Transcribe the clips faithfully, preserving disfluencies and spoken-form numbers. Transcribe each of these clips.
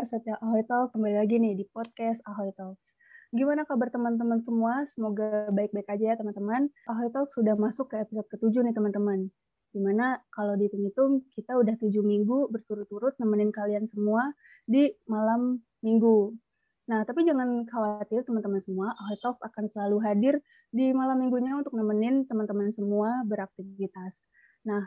pendengar setia Ahoy Talks, kembali lagi nih di podcast Ahoy Talks. Gimana kabar teman-teman semua? Semoga baik-baik aja ya teman-teman. Ahoy Talks sudah masuk ke episode ketujuh nih teman-teman. Dimana kalau dihitung-hitung kita udah tujuh minggu berturut-turut nemenin kalian semua di malam minggu. Nah, tapi jangan khawatir teman-teman semua, Ahoy Talks akan selalu hadir di malam minggunya untuk nemenin teman-teman semua beraktivitas. Nah,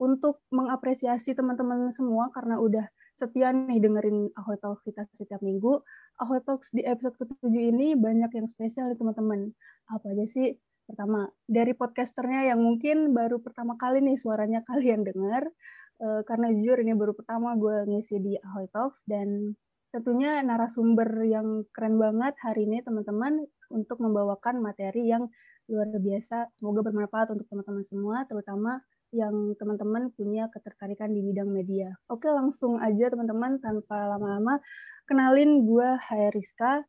untuk mengapresiasi teman-teman semua karena udah setia nih dengerin Ahoy Talks kita setiap minggu. Ahoy Talks di episode ketujuh ini banyak yang spesial nih teman-teman. Apa aja sih? Pertama, dari podcasternya yang mungkin baru pertama kali nih suaranya kalian dengar. E, karena jujur ini baru pertama gue ngisi di Ahoy Talks. Dan tentunya narasumber yang keren banget hari ini teman-teman untuk membawakan materi yang luar biasa. Semoga bermanfaat untuk teman-teman semua, terutama yang teman-teman punya ketertarikan di bidang media. Oke, langsung aja teman-teman tanpa lama-lama. Kenalin gue Hairi Rizka,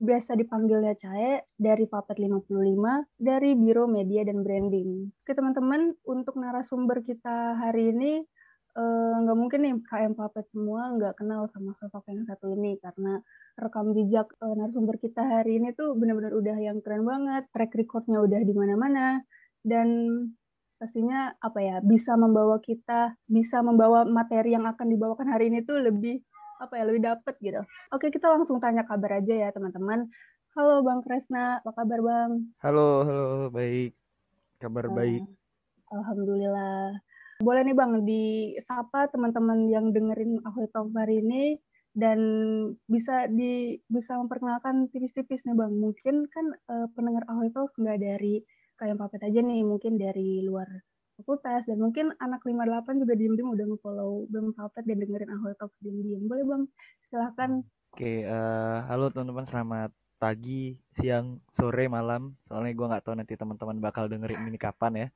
biasa dipanggilnya Cahe, dari Puppet lima puluh lima, dari Biro Media dan Branding. Oke teman-teman, untuk narasumber kita hari ini, eh, nggak mungkin nih K M Puppet semua nggak kenal sama sosok yang satu ini, karena rekam jejak eh, narasumber kita hari ini tuh benar-benar udah yang keren banget, track recordnya udah di mana-mana, dan pastinya apa ya, bisa membawa kita, bisa membawa materi yang akan dibawakan hari ini tuh lebih, apa ya, lebih dapet gitu. Oke, kita langsung tanya kabar aja ya teman-teman. Halo Bang Kresna, apa kabar Bang? Halo, halo, baik. Kabar nah, baik. Alhamdulillah. Boleh nih Bang, disapa teman-teman yang dengerin Ahoy Talks hari ini, dan bisa di bisa memperkenalkan tipis-tipis nih Bang. Mungkin kan eh, pendengar Ahoy Talks nggak dari kayak Fapet aja nih, mungkin dari luar fakultas, dan mungkin anak lima puluh delapan juga diem-diem udah nge-follow B E M Fapet dan dengerin Ahoy Talks diem-diem. Boleh Bang, silahkan. Oke, uh, halo teman-teman, selamat pagi, siang, sore, malam. Soalnya gue gak tahu nanti teman-teman bakal dengerin ini kapan ya.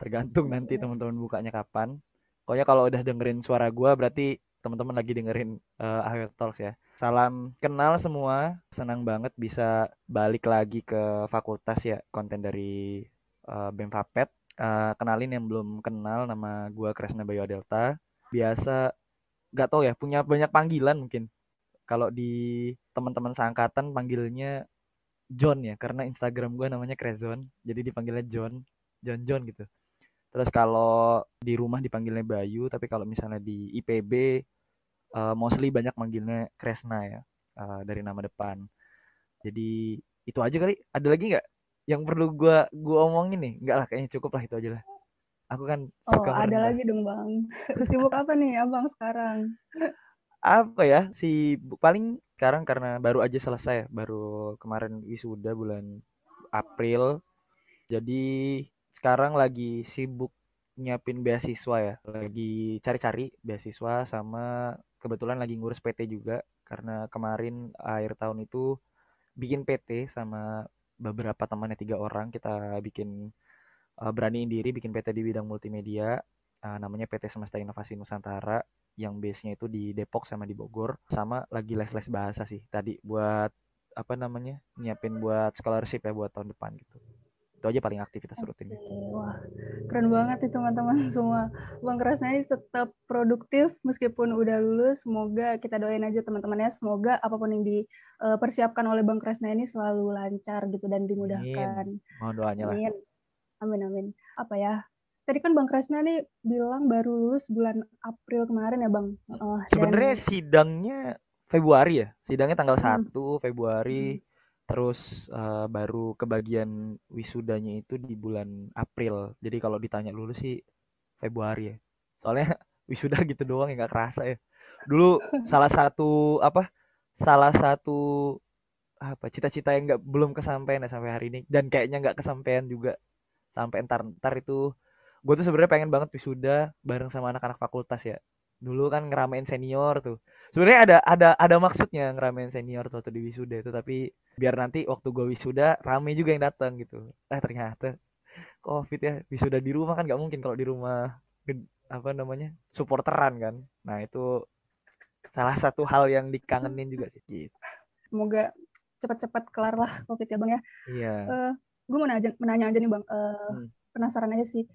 Tergantung nanti teman-teman bukanya kapan. Pokoknya kalau udah dengerin suara gue, berarti teman-teman lagi dengerin uh, Ahoy Talks ya. Salam kenal semua, senang banget bisa balik lagi ke fakultas ya, konten dari uh, B E M Fapet. Uh, kenalin yang belum kenal, nama gue Kresna Bayu Delta. Biasa, gak tau ya, punya banyak panggilan mungkin. Kalau di teman-teman seangkatan panggilnya John ya, karena Instagram gue namanya Kreszon, jadi dipanggilnya John, John-John gitu. Terus kalau di rumah dipanggilnya Bayu, tapi kalau misalnya di I P B, Uh, mostly banyak manggilnya Kresna ya, uh, dari nama depan. Jadi itu aja kali. Ada lagi nggak yang perlu gue gue omongin nih? Nggak lah, kayaknya cukup lah itu aja lah. Aku kan suka. Oh, ada rendah. Lagi dong Bang. Sibuk apa nih Abang sekarang? Apa ya, si paling sekarang karena baru aja selesai, baru kemarin wisuda bulan April. Jadi sekarang lagi sibuk nyiapin beasiswa ya, lagi cari-cari beasiswa, sama kebetulan lagi ngurus P T juga, karena kemarin akhir tahun itu bikin P T sama beberapa temannya, tiga orang kita bikin, beraniin diri bikin P T di bidang multimedia, namanya P T Semesta Inovasi Nusantara, yang base-nya itu di Depok sama di Bogor, sama lagi les-les bahasa sih tadi buat apa namanya, nyiapin buat scholarship ya buat tahun depan gitu. Itu aja paling aktivitas rutin. Wah, keren banget nih teman-teman semua. Bang Kresna ini tetap produktif meskipun udah lulus. Semoga kita doain aja teman-temannya. Semoga apapun yang dipersiapkan oleh Bang Kresna ini selalu lancar gitu dan dimudahkan. Amin. Mohon doanya lah. Amin. Amin, amin. Apa ya? Tadi kan Bang Kresna nih bilang baru lulus bulan April kemarin ya Bang? Oh, sebenarnya dan sidangnya Februari ya? Sidangnya tanggal hmm. satu Februari. Hmm. Terus uh, baru kebagian wisudanya itu di bulan April. Jadi kalau ditanya lulus sih Februari ya. Soalnya wisuda gitu doang ya, gak kerasa ya. Dulu salah satu apa? Salah satu apa? Cita-cita yang nggak belum kesampaian ya sampai hari ini. Dan kayaknya nggak kesampaian juga sampai entar-entar itu. Gue tuh sebenarnya pengen banget wisuda bareng sama anak-anak fakultas ya. Dulu kan ngeramein senior tuh. Sebenarnya ada ada ada maksudnya ngeramein senior tuh atau di wisuda itu, tapi biar nanti waktu gue wisuda rame juga yang datang gitu. Eh ternyata Covid ya, wisuda di rumah kan nggak mungkin kalau di rumah apa namanya supporteran kan. Nah itu salah satu hal yang dikangenin juga sih. Gitu. Semoga cepat-cepat kelar lah Covid ya Bang ya. Iya. Uh, gue mau nanya, menanya aja nih Bang, uh, hmm. penasaran aja sih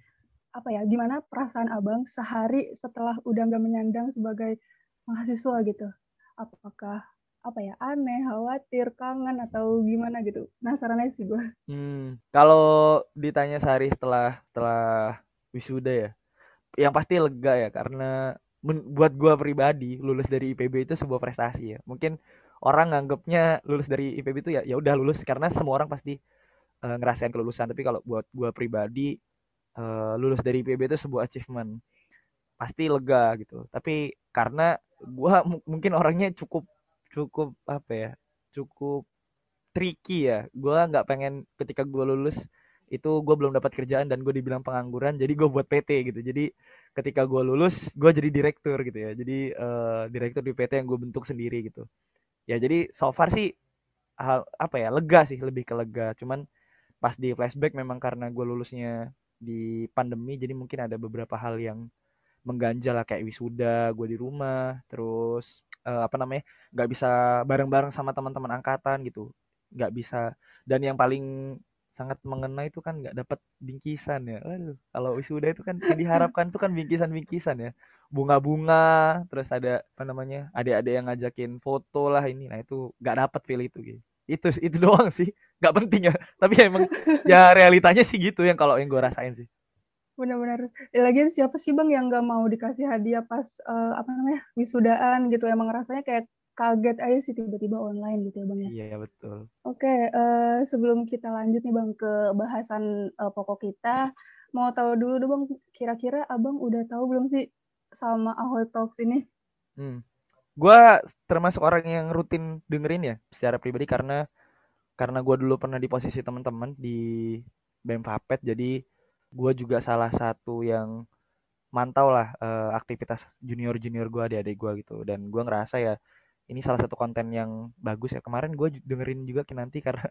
apa ya, gimana perasaan Abang sehari setelah udah nggak menyandang sebagai mahasiswa gitu. apakah apa ya, aneh, khawatir, kangen, atau gimana gitu. Penasaran sih gue. Hmm, kalau ditanya sehari setelah setelah wisuda ya, yang pasti lega ya, karena men- buat gue pribadi lulus dari I P B itu sebuah prestasi ya. Mungkin orang nganggapnya lulus dari I P B itu ya ya udah lulus, karena semua orang pasti uh, ngerasain kelulusan. Tapi kalau buat gue pribadi, uh, lulus dari I P B itu sebuah achievement. Pasti lega gitu. Tapi karena gue m- mungkin orangnya cukup cukup apa ya, cukup tricky ya. Gue nggak pengen ketika gue lulus itu gue belum dapat kerjaan dan gue dibilang pengangguran, jadi gue buat P T gitu. Jadi ketika gue lulus gue jadi direktur gitu ya, jadi uh, direktur di P T yang gue bentuk sendiri gitu ya. Jadi so far sih hal, apa ya, lega sih, lebih ke lega. Cuman pas di flashback memang karena gue lulusnya di pandemi, jadi mungkin ada beberapa hal yang mengganjal lah, kayak wisuda gue di rumah, terus Uh, apa namanya nggak bisa bareng-bareng sama teman-teman angkatan gitu, nggak bisa. Dan yang paling sangat mengena itu kan nggak dapat bingkisan ya. Waduh, kalau wisuda itu kan yang diharapkan tuh kan bingkisan-bingkisan ya, bunga-bunga, terus ada apa namanya adik-adik yang ngajakin foto lah ini, nah itu nggak dapat feel itu gitu. Itu itu doang sih, nggak penting ya, tapi ya emang ya realitanya sih gitu yang kalau yang gue rasain sih. Benar-benar. Lagian siapa sih Bang yang nggak mau dikasih hadiah pas uh, apa namanya wisudaan gitu? Emang rasanya kayak kaget aja sih tiba-tiba online gitu ya Bang ya. Iya betul. Oke, okay, uh, sebelum kita lanjut nih Bang ke bahasan uh, pokok kita, mau tahu dulu dong Bang, kira-kira Abang udah tahu belum sih sama Ahoy Talks ini? Hmm. Gua termasuk orang yang rutin dengerin ya secara pribadi, karena karena gue dulu pernah di posisi teman-teman di B E M Fapet, jadi gue juga salah satu yang mantau lah uh, aktivitas junior-junior gue, adik-adik gue gitu. Dan gue ngerasa ya ini salah satu konten yang bagus ya. Kemarin gue dengerin juga Kinanti karena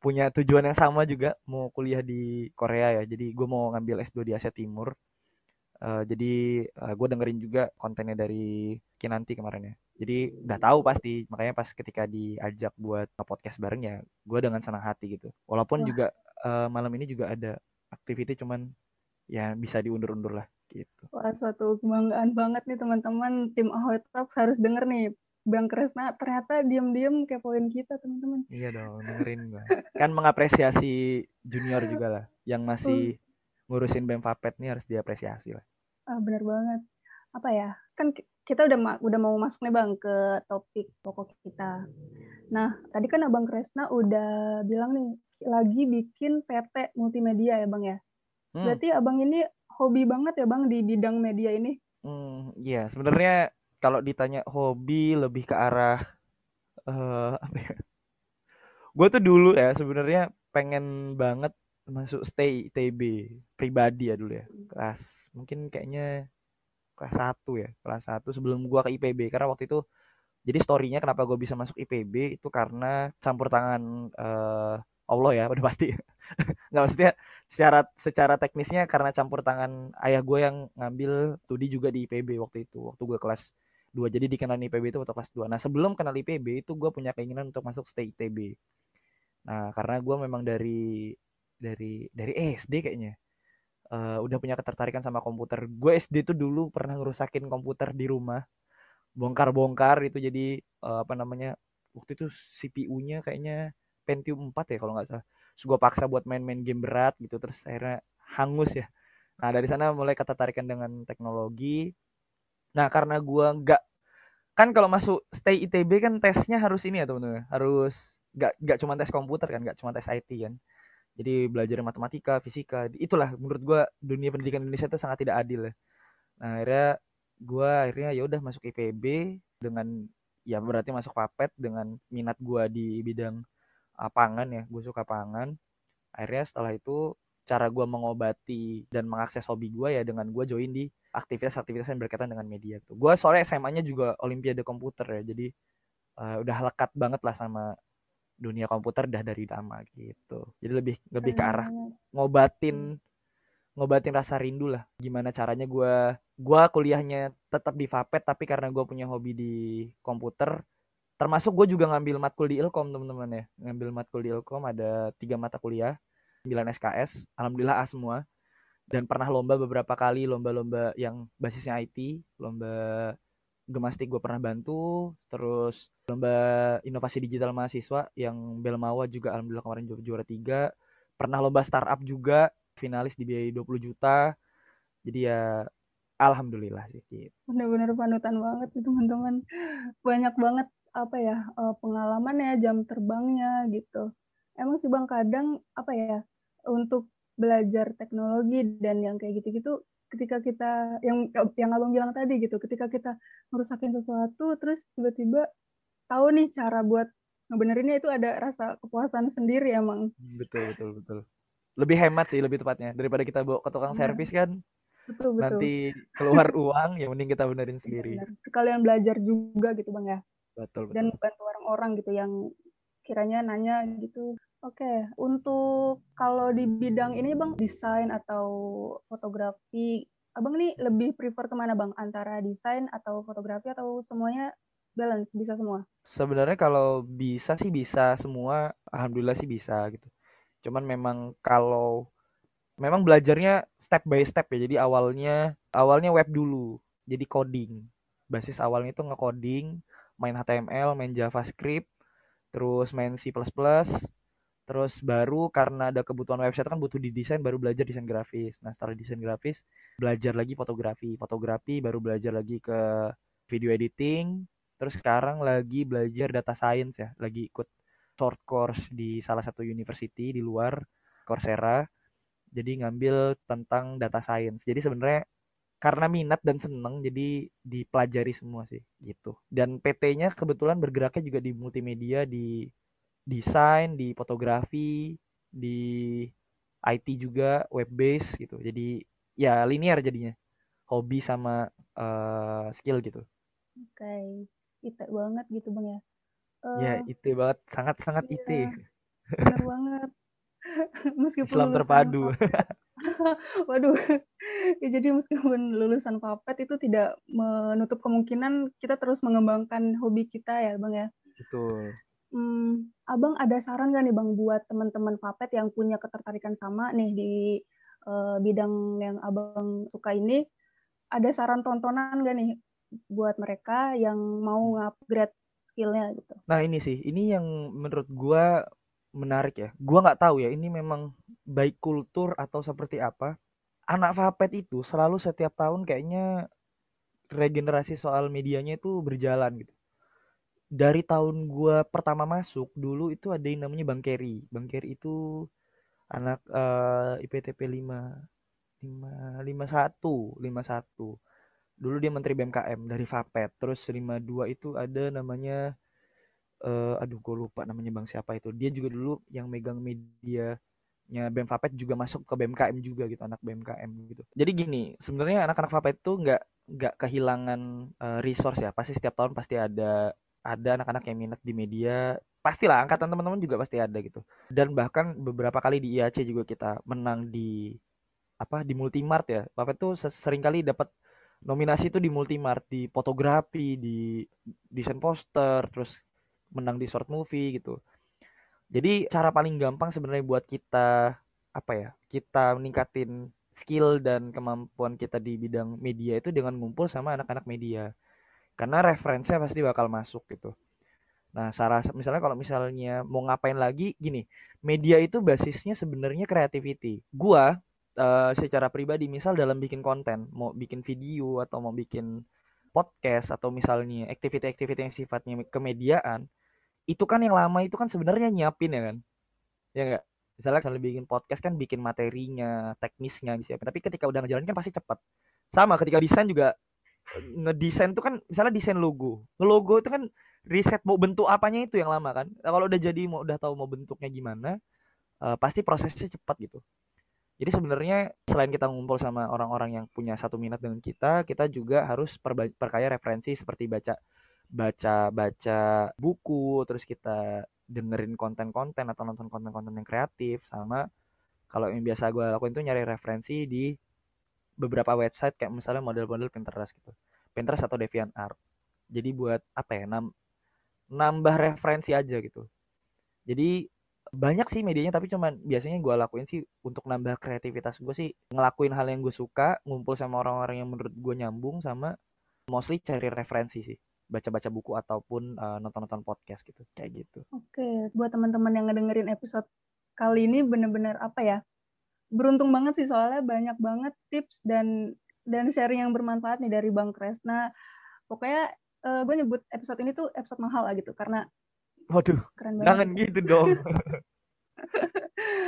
punya tujuan yang sama juga, mau kuliah di Korea ya. Jadi gue mau ngambil S dua di Asia Timur. Uh, jadi uh, gue dengerin juga kontennya dari Kinanti kemarin ya. Jadi udah tahu pasti, makanya pas ketika diajak buat podcast bareng ya gue dengan senang hati gitu. Walaupun Wah. juga uh, malam ini juga ada aktiviti, cuman ya bisa diundur-undur lah gitu. Wah, suatu kebanggaan banget nih teman-teman, tim Ahoy Talks harus denger nih. Bang Kresna ternyata diam-diam kepoin kita teman-teman. Iya dong, dengerin Bang. Kan mengapresiasi junior juga lah, yang masih ngurusin B E M Fapet nih harus diapresiasi lah. Ah, benar banget. Apa ya, kan kita udah ma- udah mau masuk nih Bang ke topik pokok kita. Nah, tadi kan Abang Kresna udah bilang nih lagi bikin P T multimedia ya Bang ya. Hmm. Berarti Abang ini hobi banget ya Bang di bidang media ini? Hmm, iya, sebenarnya kalau ditanya hobi lebih ke arah uh, apa ya? Gue tuh dulu ya sebenarnya pengen banget masuk S T E I I T B pribadi ya dulu ya. Kelas mungkin kayaknya kelas satu ya, kelas satu sebelum gue ke I P B, karena waktu itu jadi story-nya kenapa gue bisa masuk I P B itu karena campur tangan uh, Allah ya, udah pasti. Nggak, maksudnya secara secara teknisnya karena campur tangan ayah gue yang ngambil studi juga di I P B waktu itu. Waktu gue kelas dua, jadi dikenal I P B itu waktu kelas dua. Nah, sebelum kenal I P B itu gue punya keinginan untuk masuk S T E I I T B. Nah, karena gue memang dari dari dari S D kayaknya uh, udah punya ketertarikan sama komputer. Gue S D tuh dulu pernah ngerusakin komputer di rumah, bongkar-bongkar itu, jadi uh, apa namanya waktu itu C P U-nya kayaknya Pentium empat ya kalau nggak salah. Terus gue paksa buat main-main game berat gitu, terus akhirnya hangus ya. Nah dari sana mulai ketertarikan dengan teknologi. Nah karena gue nggak, kan kalau masuk S T E I I T B kan tesnya harus ini ya teman-teman, harus nggak nggak cuma tes komputer kan, nggak cuma tes I T kan. Jadi belajar matematika, fisika, itulah menurut gue dunia pendidikan Indonesia itu sangat tidak adil ya. Nah akhirnya gue akhirnya ya udah masuk I P B dengan ya berarti masuk Fapet dengan minat gue di bidang pangan ya, gue suka pangan. Akhirnya setelah itu cara gue mengobati dan mengakses hobi gue ya dengan gue join di aktivitas-aktivitas yang berkaitan dengan media tuh. Gue soalnya S M A-nya juga olimpiade komputer ya, jadi uh, udah lekat banget lah sama dunia komputer dah dari lama gitu. Jadi lebih lebih ke arah ngobatin ngobatin rasa rindu lah. Gimana caranya gue gue kuliahnya tetap di Fapet, tapi karena gue punya hobi di komputer. Termasuk gue juga ngambil matkul di Ilkom teman-teman ya. Ngambil matkul di Ilkom ada tiga mata kuliah, sembilan S K S, alhamdulillah A semua. Dan pernah lomba beberapa kali, lomba-lomba yang basisnya I T, lomba Gemastik gue pernah bantu, terus lomba inovasi digital mahasiswa yang Belmawa juga alhamdulillah kemarin juara tiga, pernah lomba startup juga finalis dibiayai dua puluh juta, jadi ya alhamdulillah sih gitu. Benar-benar panutan banget teman-teman, banyak banget apa ya pengalamannya, jam terbangnya gitu. Emang sih Bang, kadang apa ya untuk belajar teknologi dan yang kayak gitu-gitu, ketika kita yang yang Abang bilang tadi gitu, ketika kita ngerusakin sesuatu terus tiba-tiba tahu nih cara buat ngebenerinnya, itu ada rasa kepuasan sendiri emang. Betul betul betul. Lebih hemat sih lebih tepatnya daripada kita bawa ke tukang servis kan. Betul betul. Nanti keluar uang ya mending kita benerin sendiri. Benar. Sekalian belajar juga gitu Bang ya. Betul betul. Dan bantu orang-orang gitu yang kiranya nanya gitu. Oke, okay. Untuk kalau di bidang ini Bang, desain atau fotografi, Abang nih lebih prefer kemana Bang? Antara desain atau fotografi atau semuanya balance, bisa semua? Sebenarnya kalau bisa sih bisa semua, alhamdulillah sih bisa gitu. Cuman memang kalau, memang belajarnya step by step ya, jadi awalnya, awalnya web dulu, jadi coding. Basis awalnya itu nge-coding, main H T M L, main JavaScript, terus main C plus plus, terus baru karena ada kebutuhan website kan butuh didesain, baru belajar desain grafis. Nah setelah desain grafis belajar lagi fotografi, fotografi baru belajar lagi ke video editing. Terus sekarang lagi belajar data science ya, lagi ikut short course di salah satu university di luar Coursera, jadi ngambil tentang data science. Jadi sebenarnya karena minat dan seneng jadi dipelajari semua sih gitu. Dan P T-nya kebetulan bergeraknya juga di multimedia, di desain, di fotografi, di I T juga, web-based gitu. Jadi ya linear jadinya, hobi sama uh, skill gitu. Oke, okay. I T banget gitu Bang ya. Uh, ya I T banget, sangat-sangat iya, I T. Bener banget. Meskipun Islam terpadu. Waduh, ya, jadi meskipun lulusan Fapet itu tidak menutup kemungkinan kita terus mengembangkan hobi kita ya Bang ya. Betul. Hmm, abang ada saran gak nih Bang buat teman-teman Fapet yang punya ketertarikan sama nih di uh, bidang yang Abang suka ini? Ada saran tontonan gak nih buat mereka yang mau upgrade skillnya gitu? Nah ini sih, ini yang menurut gue menarik ya. Gue gak tahu ya ini memang baik kultur atau seperti apa. Anak Fapet itu selalu setiap tahun kayaknya regenerasi soal medianya itu berjalan gitu. Dari tahun gue pertama masuk dulu itu ada yang namanya Bang Keri. Bang Keri itu anak uh, I P T P lima satu. Dulu dia menteri B M K M dari Fapet. Terus lima dua itu ada namanya uh, aduh gue lupa namanya Bang siapa itu. Dia juga dulu yang megang medianya B E M Fapet, juga masuk ke B M K M juga gitu, anak B M K M gitu. Jadi gini, sebenarnya anak-anak Fapet itu enggak enggak kehilangan uh, resource ya. Pasti setiap tahun pasti ada ada anak-anak yang minat di media, pastilah angkatan teman-teman juga pasti ada gitu. Dan bahkan beberapa kali di I A C juga kita menang di apa di Multimart ya. Fapet tuh sering kali dapat nominasi itu di Multimart, di fotografi, di desain poster, terus menang di short movie gitu. Jadi cara paling gampang sebenarnya buat kita apa ya, kita meningkatin skill dan kemampuan kita di bidang media itu dengan ngumpul sama anak-anak media. Karena referensinya pasti bakal masuk gitu. Nah, Sarah, misalnya kalau misalnya mau ngapain lagi, gini, media itu basisnya sebenarnya creativity. Gua uh, secara pribadi, misal dalam bikin konten, mau bikin video atau mau bikin podcast atau misalnya aktivitas-aktivitas yang sifatnya kemediaan, itu kan yang lama itu kan sebenarnya nyiapin ya kan? Ya nggak? Misalnya kalau bikin podcast kan bikin materinya, teknisnya disiapin. Tapi ketika udah ngejalanin kan pasti cepat. Sama ketika desain juga. Ngedesain tuh kan misalnya desain logo, logo itu kan riset mau bentuk apanya itu yang lama kan. Nah, kalau udah jadi mau udah tahu mau bentuknya gimana, uh, pasti prosesnya cepat gitu. Jadi sebenarnya selain kita ngumpul sama orang-orang yang punya satu minat dengan kita, kita juga harus perba- perkaya referensi seperti baca baca baca buku, terus kita dengerin konten-konten atau nonton konten-konten yang kreatif, sama kalau yang biasa gue lakuin tuh nyari referensi di beberapa website kayak misalnya model-model Pinterest gitu, Pinterest atau DeviantArt. Jadi buat apa ya, nambah referensi aja gitu. Jadi banyak sih medianya, tapi cuman biasanya gue lakuin sih untuk nambah kreativitas gue sih ngelakuin hal yang gue suka, ngumpul sama orang-orang yang menurut gue nyambung, sama mostly cari referensi sih, baca-baca buku ataupun uh, nonton-nonton podcast gitu, kayak gitu. Oke, buat teman-teman yang ngedengerin episode kali ini benar-benar apa ya, beruntung banget sih soalnya banyak banget tips dan dan sharing yang bermanfaat nih dari Bang Kresna. Pokoknya uh, gue nyebut episode ini tuh episode mahal lah gitu karena waduh, jangan gitu dong.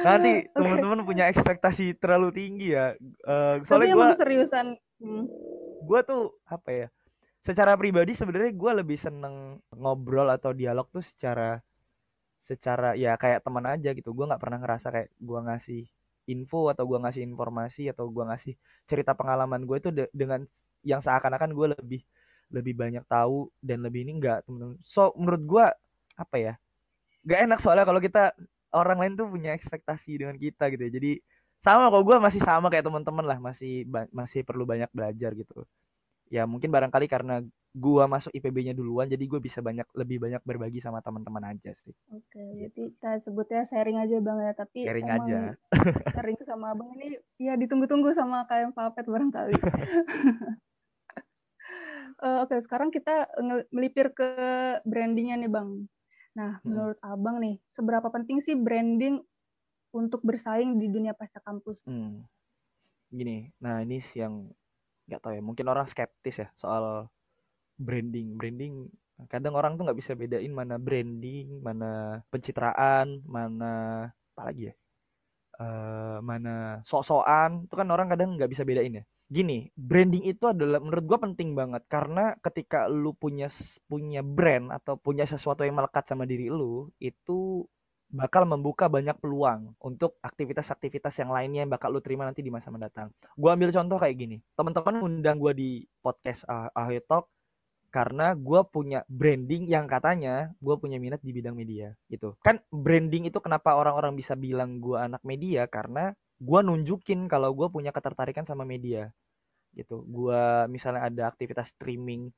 Nanti okay. teman-teman punya ekspektasi terlalu tinggi ya. Uh, soalnya gue seriusan. Hmm. Gue tuh apa ya? Secara pribadi sebenarnya gue lebih seneng ngobrol atau dialog tuh secara secara ya kayak teman aja gitu. Gue nggak pernah ngerasa kayak gue ngasih info atau gue ngasih informasi atau gue ngasih cerita pengalaman gue itu de- dengan yang seakan-akan gue lebih lebih banyak tahu dan lebih ini enggak teman-teman. So menurut gue apa ya, nggak enak soalnya kalau kita orang lain tuh punya ekspektasi dengan kita gitu ya. Jadi sama kalau gue masih sama kayak teman-teman lah, masih ba- masih perlu banyak belajar gitu ya. Mungkin barangkali karena gue masuk I P B-nya duluan jadi gue bisa banyak lebih banyak berbagi sama teman-teman aja sih. Oke, jadi kita sebutnya sharing aja Bang ya, tapi sharing aja. Sharing sama Abang ini ya ditunggu-tunggu sama kalian Fapet barangkali. uh, Oke, okay, sekarang kita melipir ke brandingnya nih Bang. Nah, menurut hmm. Abang nih, seberapa penting sih branding untuk bersaing di dunia pasca kampus? Hmm. Gini, nah ini yang nggak tahu ya, mungkin orang skeptis ya soal branding. Branding, kadang orang tuh nggak bisa bedain mana branding, mana pencitraan, mana apa lagi ya, uh, mana sok-sokan. Itu kan orang kadang nggak bisa bedain ya. Gini, branding itu adalah menurut gue penting banget karena ketika lu punya punya brand atau punya sesuatu yang melekat sama diri lu, itu bakal membuka banyak peluang untuk aktivitas-aktivitas yang lainnya yang bakal lu terima nanti di masa mendatang. Gue ambil contoh kayak gini, teman-teman undang gue di podcast Ahoy Talks karena gue punya branding yang katanya gue punya minat di bidang media gitu. Kan branding itu kenapa orang-orang bisa bilang gue anak media karena gue nunjukin kalau gue punya ketertarikan sama media gitu. Gue misalnya ada aktivitas streaming,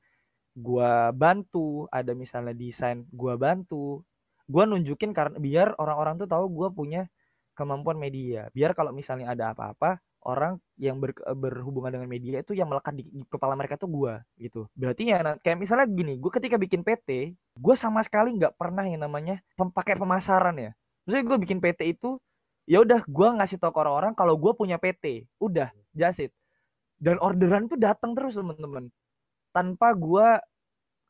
gue bantu. Ada misalnya desain, gue bantu. Gue nunjukin karena biar orang-orang tuh tahu gue punya kemampuan media. Biar kalau misalnya ada apa-apa, orang yang ber, berhubungan dengan media itu yang melekat di, di kepala mereka tuh gue gitu. Berarti ya kayak misalnya gini, gue ketika bikin P T, gue sama sekali nggak pernah yang namanya pakai pemasaran ya. Maksudnya gue bikin P T itu ya udah gue ngasih tau ke orang-orang kalau gue punya P T, udah jasit. Dan orderan tuh datang terus teman-teman. Tanpa gue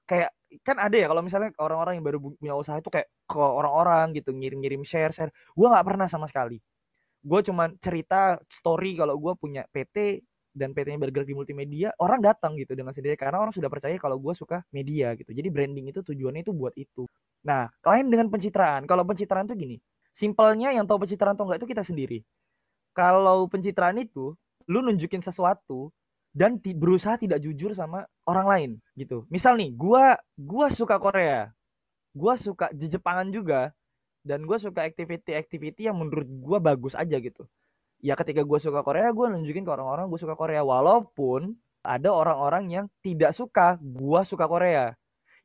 kayak kan ada ya kalau misalnya orang-orang yang baru punya usaha itu kayak ke orang-orang gitu ngirim-ngirim share-share. Gue nggak pernah sama sekali. Gue cuman cerita story kalau gue punya P T dan P T-nya bergerak di multimedia, orang datang gitu dengan sendirinya karena orang sudah percaya kalau gue suka media gitu. Jadi branding itu tujuannya itu buat itu. Nah, lain dengan pencitraan. Kalau pencitraan tuh gini. Simpelnya yang tahu pencitraan atau enggak itu kita sendiri. Kalau pencitraan itu, lu nunjukin sesuatu dan ti- berusaha tidak jujur sama orang lain gitu. Misal nih, gua gua suka Korea, gua suka Jepangan juga, dan gua suka activity-activity yang menurut gua bagus aja gitu. Ya ketika gua suka Korea, gua nunjukin ke orang-orang gua suka Korea, walaupun ada orang-orang yang tidak suka gua suka Korea.